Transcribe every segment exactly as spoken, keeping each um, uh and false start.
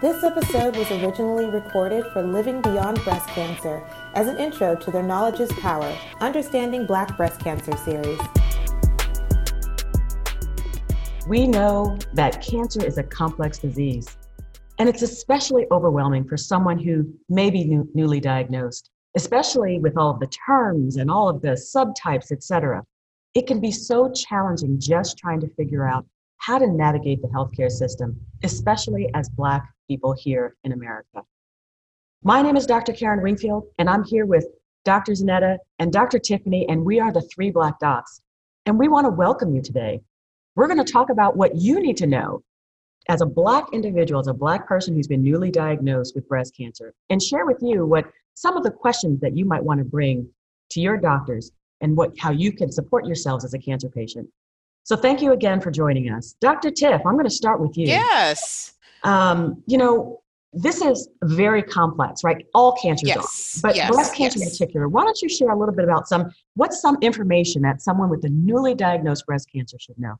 This episode was originally recorded for Living Beyond Breast Cancer as an intro to their Knowledge is Power, Understanding Black Breast Cancer series. We know that cancer is a complex disease, and it's especially overwhelming for someone who may be new, newly diagnosed, especially with all of the terms and all of the subtypes, et cetera. It can be so challenging just trying to figure out how to navigate the healthcare system, especially as Black people here in America. My name is Doctor Karen Ringfield, and I'm here with Doctor Zanetta and Doctor Tiffany, and we are the Three Black Docs, and we want to welcome you today. We're going to talk about what you need to know as a Black individual, as a Black person who's been newly diagnosed with breast cancer, and share with you what some of the questions that you might want to bring to your doctors and what how you can support yourselves as a cancer patient. So thank you again for joining us. Doctor Tiff, I'm going to start with you. Yes. Um, you know, this is very complex, right? All cancers yes. are, but yes. breast cancer yes. in particular. Why don't you share a little bit about some, what's some information that someone with a newly diagnosed breast cancer should know?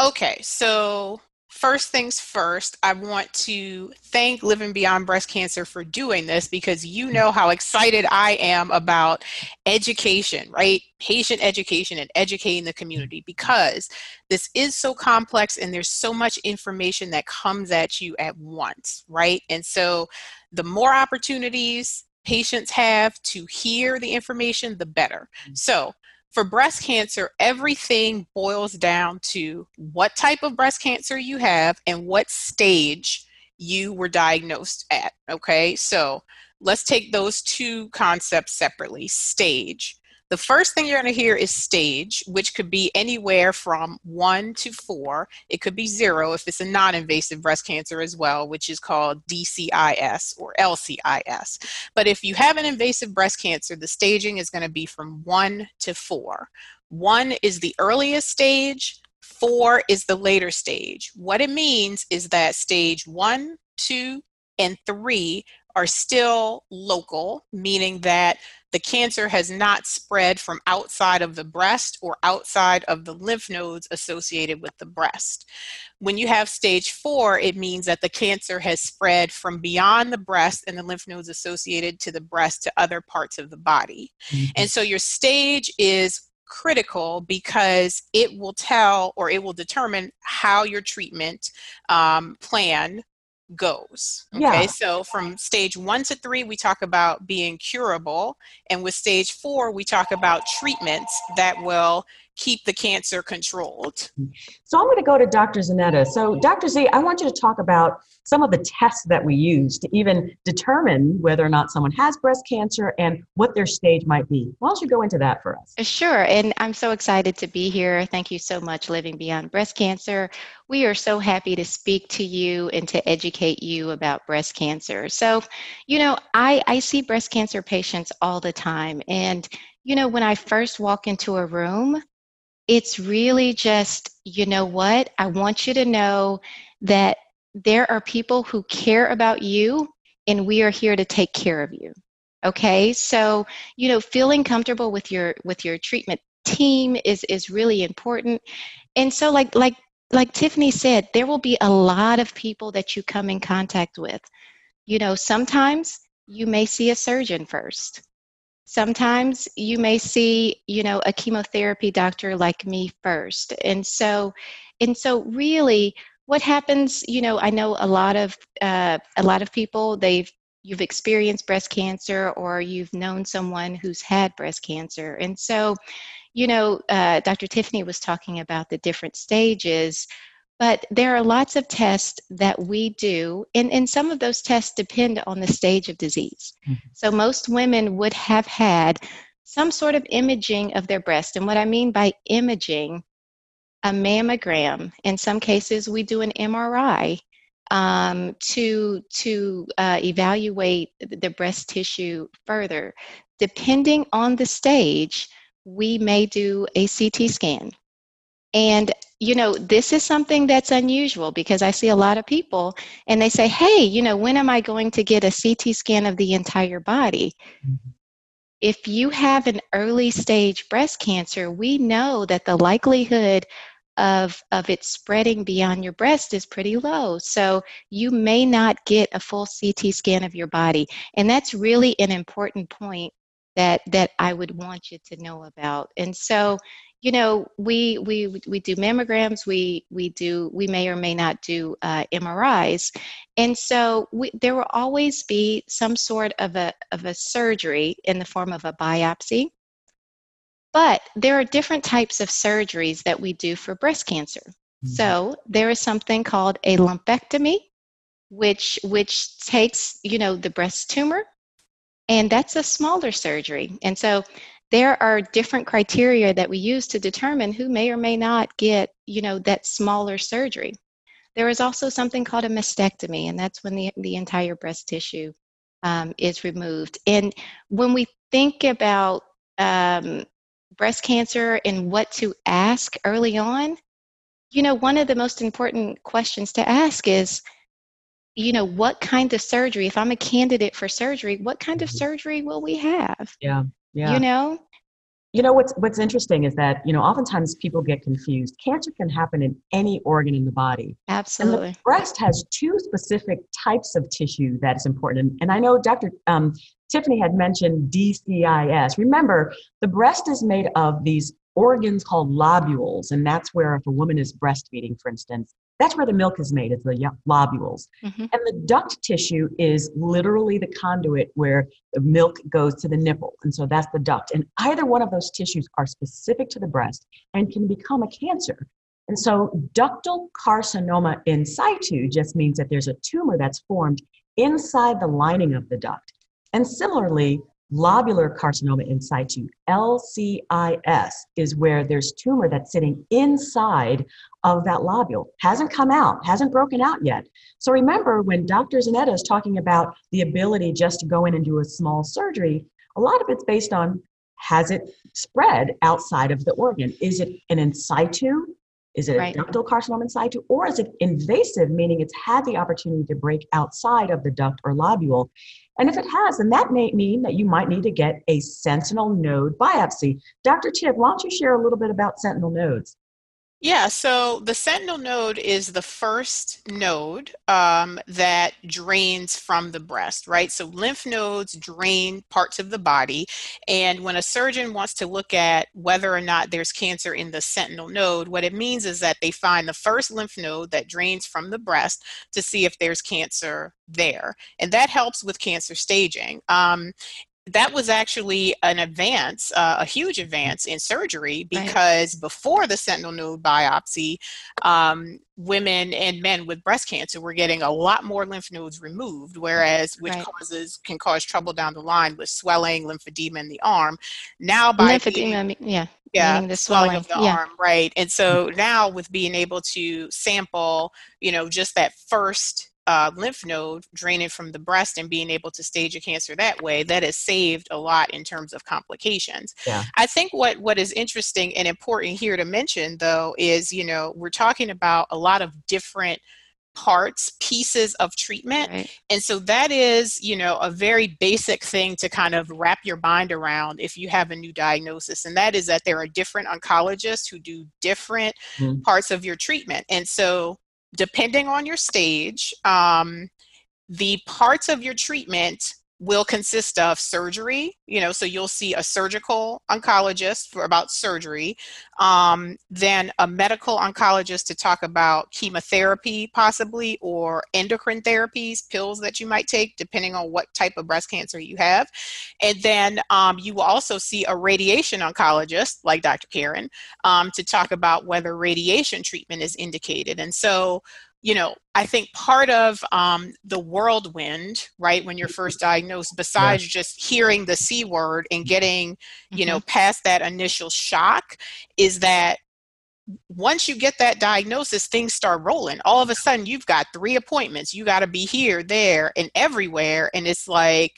Okay, so first things first, I want to thank Living Beyond Breast Cancer for doing this, because you know how excited I am about education, right? Patient education and educating the community, because this is so complex and there's so much information that comes at you at once, right? And so the more opportunities patients have to hear the information, the better. So for breast cancer, everything boils down to what type of breast cancer you have and what stage you were diagnosed at, okay? So let's take those two concepts separately. Stage. The first thing you're going to hear is stage, which could be anywhere from one to four. It could be zero if it's a non-invasive breast cancer as well, which is called D C I S or L C I S. But if you have an invasive breast cancer, the staging is going to be from one to four. One is the earliest stage, four is the later stage. What it means is that stage one, two, and three are still local, meaning that the cancer has not spread from outside of the breast or outside of the lymph nodes associated with the breast. When you have stage four, it means that the cancer has spread from beyond the breast and the lymph nodes associated to the breast to other parts of the body. Mm-hmm. And so your stage is critical because it will tell or it will determine how your treatment um, plan goes. Okay, yeah. So from stage one to three, we talk about being curable. And with stage four, we talk about treatments that will keep the cancer controlled. So I'm going to go to Doctor Zanetta. So Doctor Z, I want you to talk about some of the tests that we use to even determine whether or not someone has breast cancer and what their stage might be. Why don't you go into that for us? Sure. And I'm so excited to be here. Thank you so much, Living Beyond Breast Cancer. We are so happy to speak to you and to educate you about breast cancer. So, you know, I, I see breast cancer patients all the time. And, you know, when I first walk into a room, it's really just, you know what, I want you to know that there are people who care about you and we are here to take care of you. Okay? So, you know, feeling comfortable with your with your treatment team is is really important. And so like like like Tiffany said, there will be a lot of people that you come in contact with. You know, sometimes you may see a surgeon first. Sometimes you may see, you know, a chemotherapy doctor like me first. And so, and so really what happens, you know, I know a lot of, uh, a lot of people, they've, you've experienced breast cancer or you've known someone who's had breast cancer. And so, you know, uh, Doctor Tiffany was talking about the different stages, but there are lots of tests that we do, and, and some of those tests depend on the stage of disease. Mm-hmm. So most women would have had some sort of imaging of their breast. And what I mean by imaging, a mammogram, in some cases we do an M R I um, to, to uh, evaluate the breast tissue further. Depending on the stage, we may do a C T scan. And, you know, this is something that's unusual because I see a lot of people and they say, hey, you know, when am I going to get a C T scan of the entire body? Mm-hmm. If you have an early stage breast cancer, we know that the likelihood of, of it spreading beyond your breast is pretty low. So you may not get a full C T scan of your body. And that's really an important point that, that I would want you to know about. And so, you know, we we we do mammograms, we we do we may or may not do uh, M R Is, and so we, there will always be some sort of a of a surgery in the form of a biopsy. But there are different types of surgeries that we do for breast cancer. Mm-hmm. So there is something called a lumpectomy, which which takes, you know, the breast tumor, and that's a smaller surgery, and so. There are different criteria that we use to determine who may or may not get, you know, that smaller surgery. There is also something called a mastectomy, and that's when the, the entire breast tissue um, is removed. And when we think about um, breast cancer and what to ask early on, you know, one of the most important questions to ask is, you know, what kind of surgery, if I'm a candidate for surgery, what kind of surgery will we have? Yeah. Yeah. You know, you know, what's, what's interesting is that, you know, oftentimes people get confused. Cancer can happen in any organ in the body. Absolutely. And the breast has two specific types of tissue that is important. And I know Doctor Um, Tiffany had mentioned D C I S. Remember, the breast is made of these organs called lobules. And that's where, if a woman is breastfeeding, for instance, that's where the milk is made. It's the lobules. Mm-hmm. And the duct tissue is literally the conduit where the milk goes to the nipple. And so that's the duct. And either one of those tissues are specific to the breast and can become a cancer. And so ductal carcinoma in situ just means that there's a tumor that's formed inside the lining of the duct. And similarly, lobular carcinoma in situ, L C I S, is where there's tumor that's sitting inside of that lobule. Hasn't come out, hasn't broken out yet. So remember, when Doctor Zanetta is talking about the ability just to go in and do a small surgery, a lot of it's based on, has it spread outside of the organ? Is it an in situ? Is it right. a ductal carcinoma in situ? Or is it invasive, meaning it's had the opportunity to break outside of the duct or lobule? And if it has, then that may mean that you might need to get a sentinel node biopsy. Doctor Tiff, why don't you share a little bit about sentinel nodes? Yeah, so the sentinel node is the first node um, that drains from the breast, right? So lymph nodes drain parts of the body. And when a surgeon wants to look at whether or not there's cancer in the sentinel node, what it means is that they find the first lymph node that drains from the breast to see if there's cancer there. And that helps with cancer staging. Um, That was actually an advance, uh, a huge advance in surgery, because right. before the sentinel node biopsy, um, women and men with breast cancer were getting a lot more lymph nodes removed, whereas which right. causes can cause trouble down the line with swelling, lymphedema in the arm. Now by lymphedema, the, yeah, yeah, the swelling, swelling of the yeah. arm, right? And so now with being able to sample, you know, just that first Uh, lymph node draining from the breast and being able to stage a cancer that way, that has saved a lot in terms of complications. Yeah. I think what, what is interesting and important here to mention, though, is, you know, we're talking about a lot of different parts, pieces of treatment. Right. And so that is, you know, a very basic thing to kind of wrap your mind around if you have a new diagnosis. And that is that there are different oncologists who do different mm. parts of your treatment. And so depending on your stage, um, the parts of your treatment will consist of surgery, you know, so you'll see a surgical oncologist for about surgery, um, then a medical oncologist to talk about chemotherapy possibly, or endocrine therapies, pills that you might take depending on what type of breast cancer you have. And then um, you will also see a radiation oncologist like Doctor Karen um, to talk about whether radiation treatment is indicated. And so, you know, I think part of um, the whirlwind, right, when you're first diagnosed, besides yeah. just hearing the C word and getting, you mm-hmm. know, past that initial shock, is that once you get that diagnosis, things start rolling. All of a sudden, you've got three appointments. You got to be here, there, and everywhere. And it's like,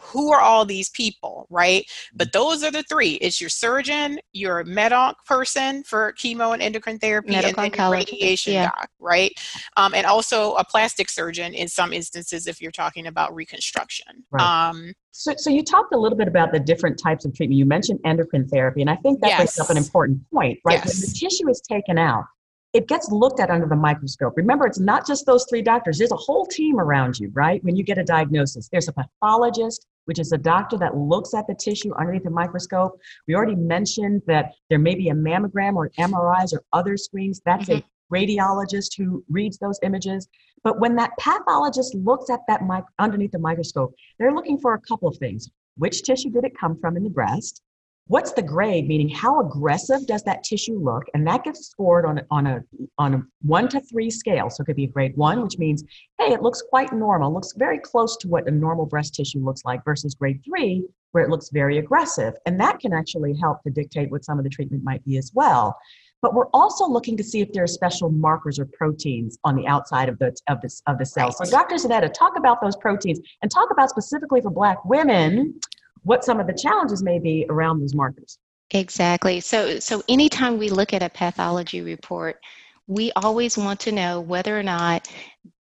who are all these people, right? But those are the three. It's your surgeon, your med-onc person for chemo and endocrine therapy, medical and then radiation yeah. doc, right? Um, and also a plastic surgeon in some instances if you're talking about reconstruction. Right. Um, so, so you talked a little bit about the different types of treatment. You mentioned endocrine therapy, and I think that yes. brings up an important point, right? Yes. When the tissue is taken out, it gets looked at under the microscope. Remember, it's not just those three doctors. There's a whole team around you, right? When you get a diagnosis, there's a pathologist, which is a doctor that looks at the tissue underneath the microscope. We already mentioned that there may be a mammogram or M R Is or other screens. That's mm-hmm. a radiologist who reads those images. But when that pathologist looks at that mic- underneath the microscope, they're looking for a couple of things. Which tissue did it come from in the breast? What's the grade, meaning how aggressive does that tissue look? And that gets scored on, on, a, on a one to three scale. So it could be a grade one, which means, hey, it looks quite normal, looks very close to what a normal breast tissue looks like, versus grade three, where it looks very aggressive. And that can actually help to dictate what some of the treatment might be as well. But we're also looking to see if there are special markers or proteins on the outside of the, of the, of the cell. So Doctor Zanetta, talk about those proteins and talk about specifically for Black women, what some of the challenges may be around those markers. Exactly. So, so anytime we look at a pathology report, we always want to know whether or not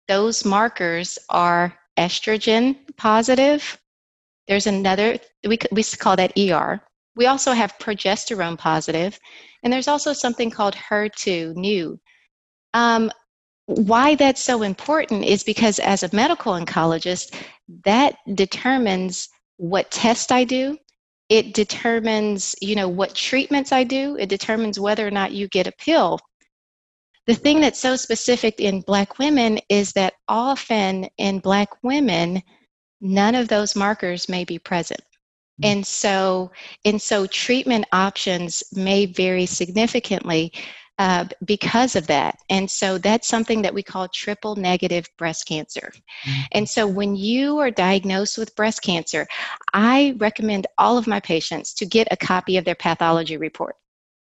those markers are estrogen positive. There's another, we, we call that E R. We also have progesterone positive, and there's also something called H E R two new. Um, why that's so important is because as a medical oncologist, that determines what test I do, it determines, you know, what treatments I do, it determines whether or not you get a pill. The thing that's so specific in Black women is that often in Black women, none of those markers may be present. Mm-hmm. And so, and so treatment options may vary significantly uh, because of that. And so that's something that we call triple negative breast cancer. Mm-hmm. And so when you are diagnosed with breast cancer, I recommend all of my patients to get a copy of their pathology report.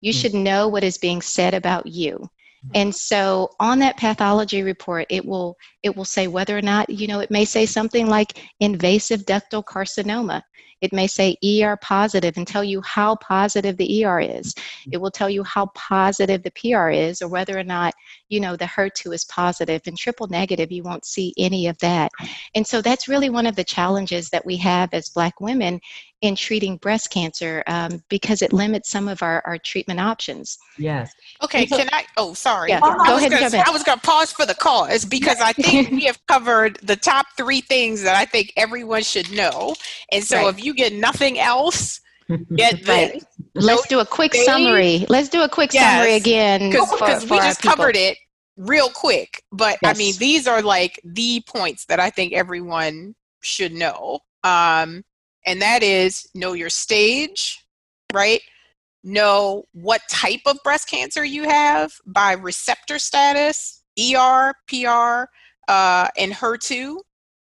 You mm-hmm. should know what is being said about you. Mm-hmm. And so on that pathology report, it will, it will say whether or not, you know, it may say something like invasive ductal carcinoma. It may say E R positive and tell you how positive the E R is. It will tell you how positive the P R is, or whether or not, you know, the H E R two is positive. And triple negative, you won't see any of that. And so that's really one of the challenges that we have as Black women in treating breast cancer, um, because it limits some of our, our treatment options. Yes. Okay, so, can I, oh, sorry. Yeah, oh, go ahead and jump in. I was going to pause for the cause, because I think we have covered the top three things that I think everyone should know. And so right. if you get nothing else, get that. Let's do a quick they, summary. Let's do a quick yes, summary again. Because we just covered it real quick. But yes. I mean, these are like the points that I think everyone should know. Um, and that is know your stage, right? Know what type of breast cancer you have by receptor status, E R, P R, uh, and H E R two.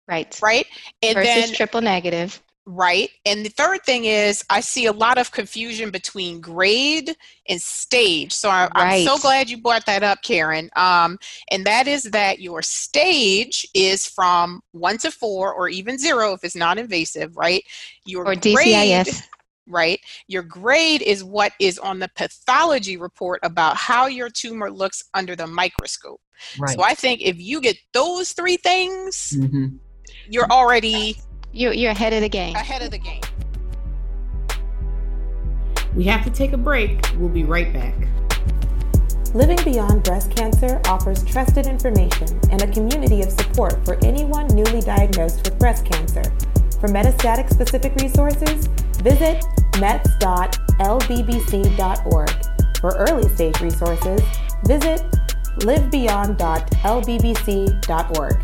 Right. Right. And versus then triple negative. Right. And the third thing is I see a lot of confusion between grade and stage. So I, right. I'm so glad you brought that up, Karen. Um, and that is that your stage is from one to four or even zero if it's not invasive, right? Your or D C I S. Grade, right. Your grade is what is on the pathology report about how your tumor looks under the microscope. Right. So I think if you get those three things, mm-hmm. you're already... You're, you're ahead of the game. Ahead of the game. We have to take a break. We'll be right back. Living Beyond Breast Cancer offers trusted information and a community of support for anyone newly diagnosed with breast cancer. For metastatic-specific resources, visit mets dot l b b c dot org. For early-stage resources, visit livebeyond dot l b b c dot org.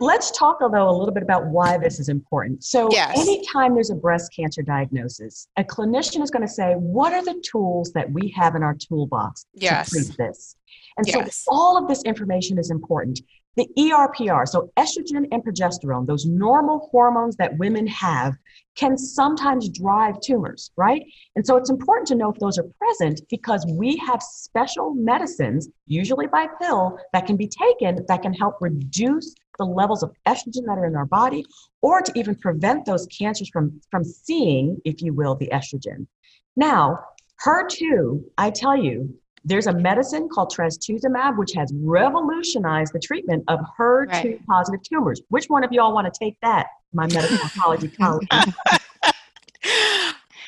Let's talk, though, a little bit about why this is important. So yes. anytime there's a breast cancer diagnosis, a clinician is going to say, what are the tools that we have in our toolbox yes. to treat this? And yes. so all of this information is important. The E R P R, so estrogen and progesterone, those normal hormones that women have, can sometimes drive tumors, right? And so it's important to know if those are present, because we have special medicines, usually by pill, that can be taken that can help reduce the levels of estrogen that are in our body, or to even prevent those cancers from, from seeing, if you will, the estrogen. Now, H E R two, I tell you, there's a medicine called trastuzumab, which has revolutionized the treatment of H E R two positive tumors. Which one of y'all want to take that, my medical oncology colleague?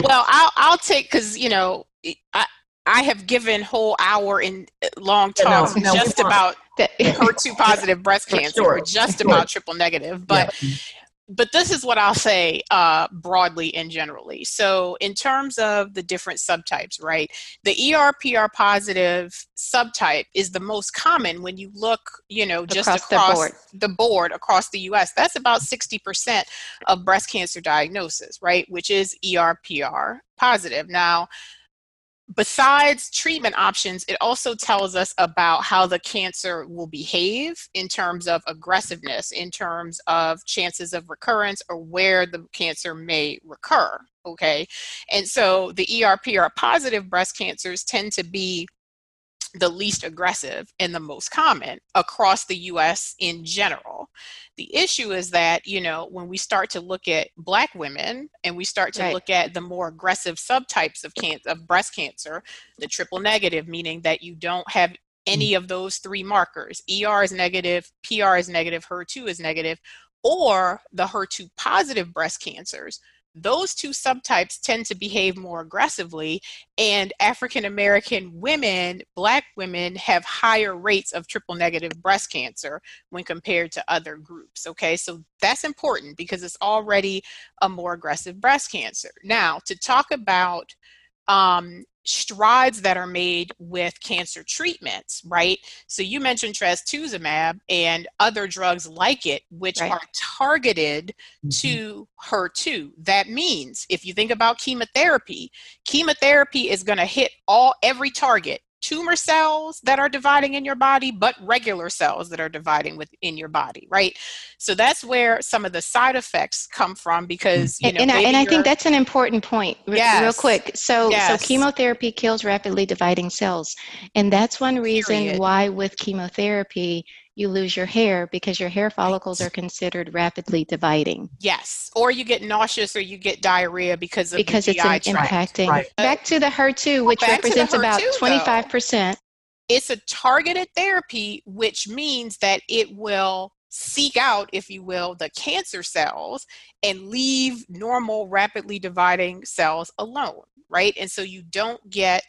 Well, I'll, I'll take, because, you know, I, I have given whole hour in long talks no, no, just about H E R two positive breast cancer, sure. or just sure. about triple negative. But yeah. But this is what I'll say uh, broadly and generally. So in terms of the different subtypes, right, the E R P R positive subtype is the most common when you look, you know, just across, across the, board. the board across the U S. That's about sixty percent of breast cancer diagnosis, right, which is E R P R positive. Now, besides treatment options, it also tells us about how the cancer will behave in terms of aggressiveness, in terms of chances of recurrence, or where the cancer may recur, okay? And so the E R P R positive breast cancers tend to be the least aggressive and the most common across the U S in general. The issue is that, you know, when we start to look at Black women and we start to right. look at the more aggressive subtypes of, can- of breast cancer, the triple negative, meaning that you don't have any of those three markers, E R is negative, P R is negative, H E R two is negative, or the H E R two positive breast cancers, those two subtypes tend to behave more aggressively, and African-American women, Black women, have higher rates of triple negative breast cancer when compared to other groups, okay? So that's important because it's already a more aggressive breast cancer. Now, to talk about um, strides that are made with cancer treatments, right? So you mentioned trastuzumab and other drugs like it, which right. are targeted mm-hmm. to H E R two. That means if you think about chemotherapy, chemotherapy is going to hit all every target, tumor cells that are dividing in your body, but regular cells that are dividing within your body, right? So that's where some of the side effects come from, because, you know, and, and, I, and I think that's an important point re- yes. real quick. So, yes. so chemotherapy kills rapidly dividing cells. And that's one reason Period. why with chemotherapy, you lose your hair, because your hair follicles are considered rapidly dividing. Yes, or you get nauseous or you get diarrhea because of because the G I tract. Because it's impacting. Right. Back to the H E R two, which well, represents H E R two, about twenty-five percent. Though, it's a targeted therapy, which means that it will seek out, if you will, the cancer cells and leave normal rapidly dividing cells alone, right? And so you don't get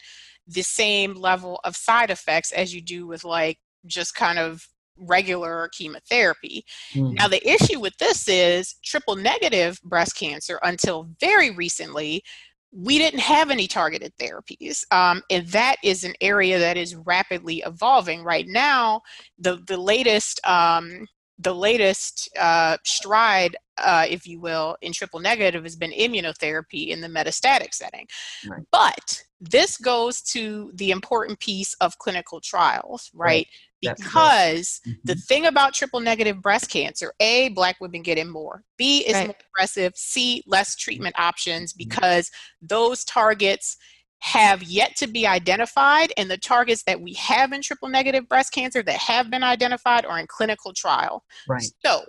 the same level of side effects as you do with like just kind of regular chemotherapy. Mm. Now, the issue with this is triple negative breast cancer, until very recently, we didn't have any targeted therapies. Um, and that is an area that is rapidly evolving right now. The, the latest, um, the latest uh, stride, uh, if you will, in triple negative has been immunotherapy in the metastatic setting. Right. But this goes to the important piece of clinical trials, right? right. Because mm-hmm. the thing about triple negative breast cancer, A, Black women get in more, B, it's right. more aggressive, C, less treatment options, because those targets have yet to be identified, and the targets that we have in triple negative breast cancer that have been identified are in clinical trial. Right. So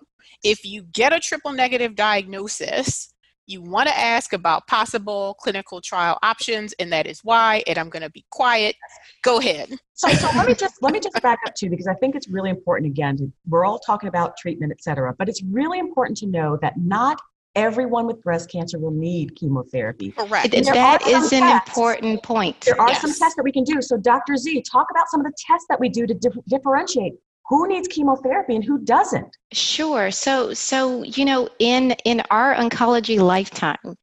if you get a triple negative diagnosis, you want to ask about possible clinical trial options, and that is why, and I'm going to be quiet. Go ahead. So, so let me just let me just back up too, because I think it's really important, again, to, we're all talking about treatment, et cetera, but it's really important to know that not everyone with breast cancer will need chemotherapy. Correct. That is an tests. important point. There are yes. some tests that we can do. So Doctor Z, talk about some of the tests that we do to dif- differentiate who needs chemotherapy and who doesn't? Sure. So, so you know, in, in our oncology lifetime,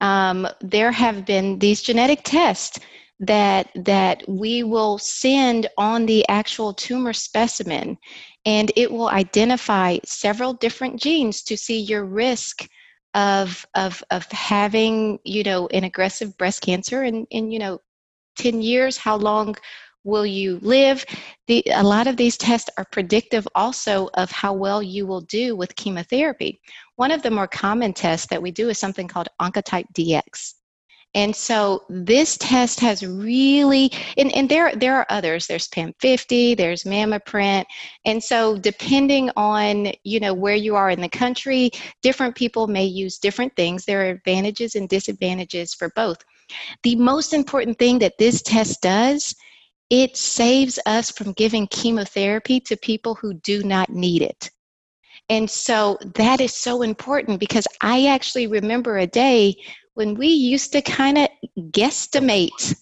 um, there have been these genetic tests that that we will send on the actual tumor specimen, and it will identify several different genes to see your risk of of of having, you know, an aggressive breast cancer, and, and you know, ten years, how long will you live? The, a lot of these tests are predictive also of how well you will do with chemotherapy. One of the more common tests that we do is something called Oncotype D X. And so this test has really, and, and there, there are others, there's P A M fifty, there's Mammaprint. And so depending on, you know, where you are in the country, different people may use different things. There are advantages and disadvantages for both. The most important thing that this test does, it saves us from giving chemotherapy to people who do not need it. And so that is so important, because I actually remember a day when we used to kind of guesstimate.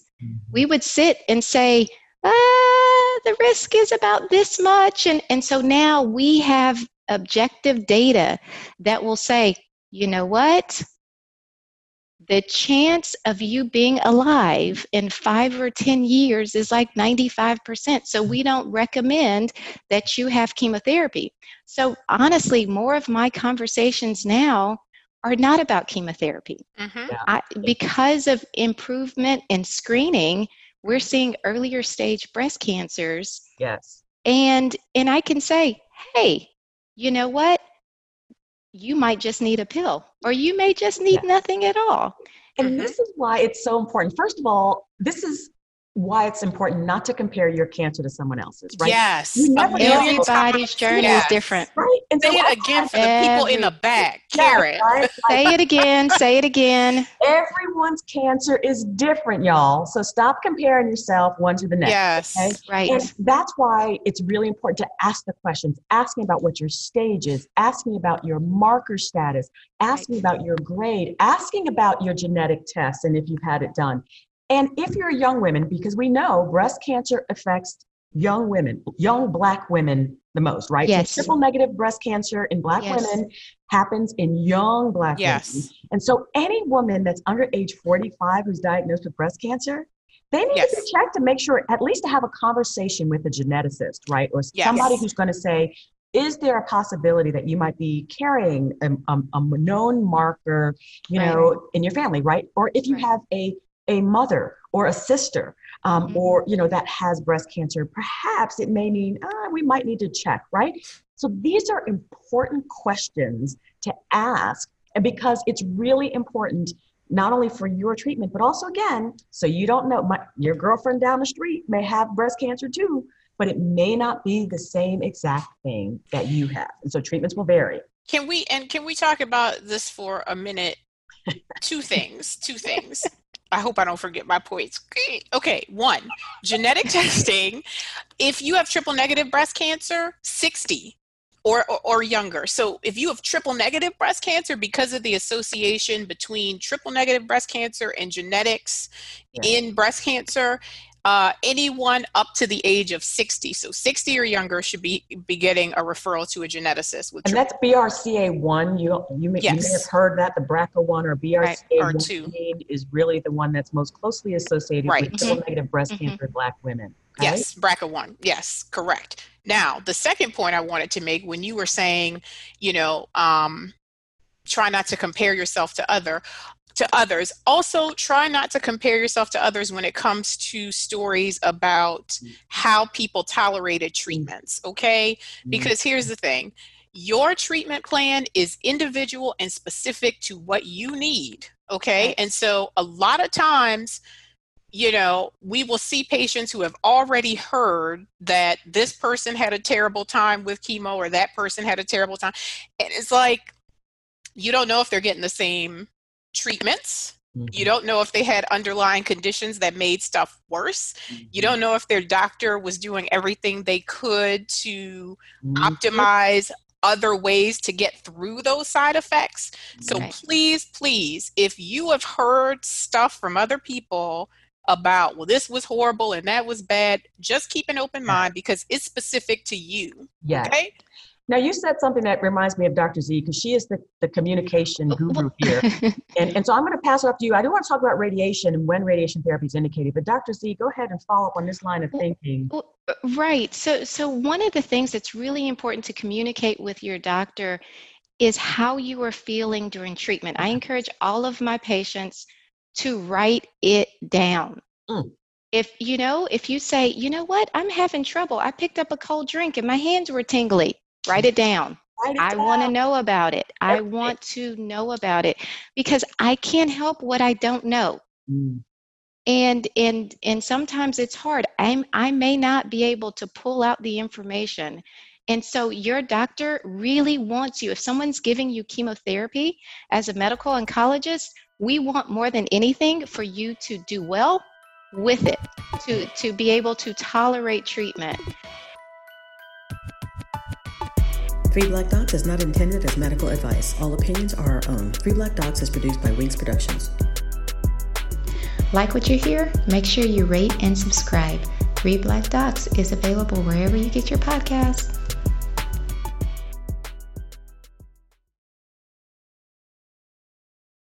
We would sit and say, ah, the risk is about this much. And, and so now we have objective data that will say, you know what? The chance of you being alive in five or ten years is like ninety-five percent. So we don't recommend that you have chemotherapy. So honestly, more of my conversations now are not about chemotherapy. Mm-hmm. Yeah. I, because of improvement in screening, we're seeing earlier stage breast cancers. Yes. And, and I can say, hey, you know what? You might just need a pill, or you may just need yeah. nothing at all. And mm-hmm. this is why it's so important. First of all, this is why it's important not to compare your cancer to someone else's, right? Yes. Everybody's journey yes. is different. Right? And say so it again for the people in the back. Karen. Right? Say it again. Say it again. Everyone's cancer is different, y'all. So stop comparing yourself one to the next. Yes. Okay? Right. And that's why it's really important to ask the questions, asking about what your stage is, asking about your marker status, asking right. about your grade, asking about your genetic tests and if you've had it done. And if you're a young woman, because we know breast cancer affects young women, young Black women the most, right? Yes. So triple negative breast cancer in Black yes. women happens in young Black yes. women. And so any woman that's under age forty-five who's diagnosed with breast cancer, they need yes. to be checked to make sure, at least to have a conversation with a geneticist, right? Or yes. somebody who's going to say, is there a possibility that you might be carrying a, a, a known marker, you right. know, in your family, right? Or if you right. have a a mother or a sister, um, mm-hmm. or, you know, that has breast cancer, perhaps it may mean, uh, we might need to check, right? So these are important questions to ask, and because it's really important, not only for your treatment, but also again, so you don't know, my, your girlfriend down the street may have breast cancer too, but it may not be the same exact thing that you have. And so treatments will vary. Can we, and can we talk about this for a minute? Two things, two things. I hope I don't forget my points. Okay, one, genetic testing. If you have triple negative breast cancer, sixty or, or or younger. So if you have triple negative breast cancer, because of the association between triple negative breast cancer and genetics yeah. in breast cancer, uh, anyone up to the age of sixty, so sixty or younger, should be, be getting a referral to a geneticist. With and that's B R C A one. You you may, yes. you may have heard that, the B R C A one or B R C A one right. is really the one that's most closely associated right. with mm-hmm. triple negative breast mm-hmm. cancer in Black women. Right? Yes, B R C A one. Yes, correct. Now, the second point I wanted to make, when you were saying, you know, um, try not to compare yourself to other. to others. Also, try not to compare yourself to others when it comes to stories about mm-hmm. how people tolerated treatments, okay? Mm-hmm. Because here's the thing, your treatment plan is individual and specific to what you need, okay? Right. And so a lot of times, you know, we will see patients who have already heard that this person had a terrible time with chemo or that person had a terrible time. And it's like, you don't know if they're getting the same treatments. Mm-hmm. You don't know if they had underlying conditions that made stuff worse. Mm-hmm. You don't know if their doctor was doing everything they could to mm-hmm. optimize other ways to get through those side effects. So right. please, please, if you have heard stuff from other people about, well, this was horrible and that was bad, just keep an open mind, because it's specific to you. Yes. Okay? Now, you said something that reminds me of Doctor Z, because she is the, the communication guru here. and, and so I'm going to pass it off to you. I do want to talk about radiation and when radiation therapy is indicated. But Doctor Z, go ahead and follow up on this line of thinking. Well, right. So, so one of the things that's really important to communicate with your doctor is how you are feeling during treatment. I encourage all of my patients to write it down. Mm. If, you know, if you say, you know what, I'm having trouble. I picked up a cold drink and my hands were tingly. Write it down. Write it I want to know about it. I want to know about it because I can't help what I don't know. Mm. And, and, and sometimes it's hard. I'm, I may not be able to pull out the information. And so your doctor really wants you. If someone's giving you chemotherapy as a medical oncologist, we want more than anything for you to do well with it, to, to be able to tolerate treatment. Three Black Docs is not intended as medical advice. All opinions are our own. Three Black Docs is produced by Winx Productions. Like what you hear? Make sure you rate and subscribe. Three Black Docs is available wherever you get your podcasts.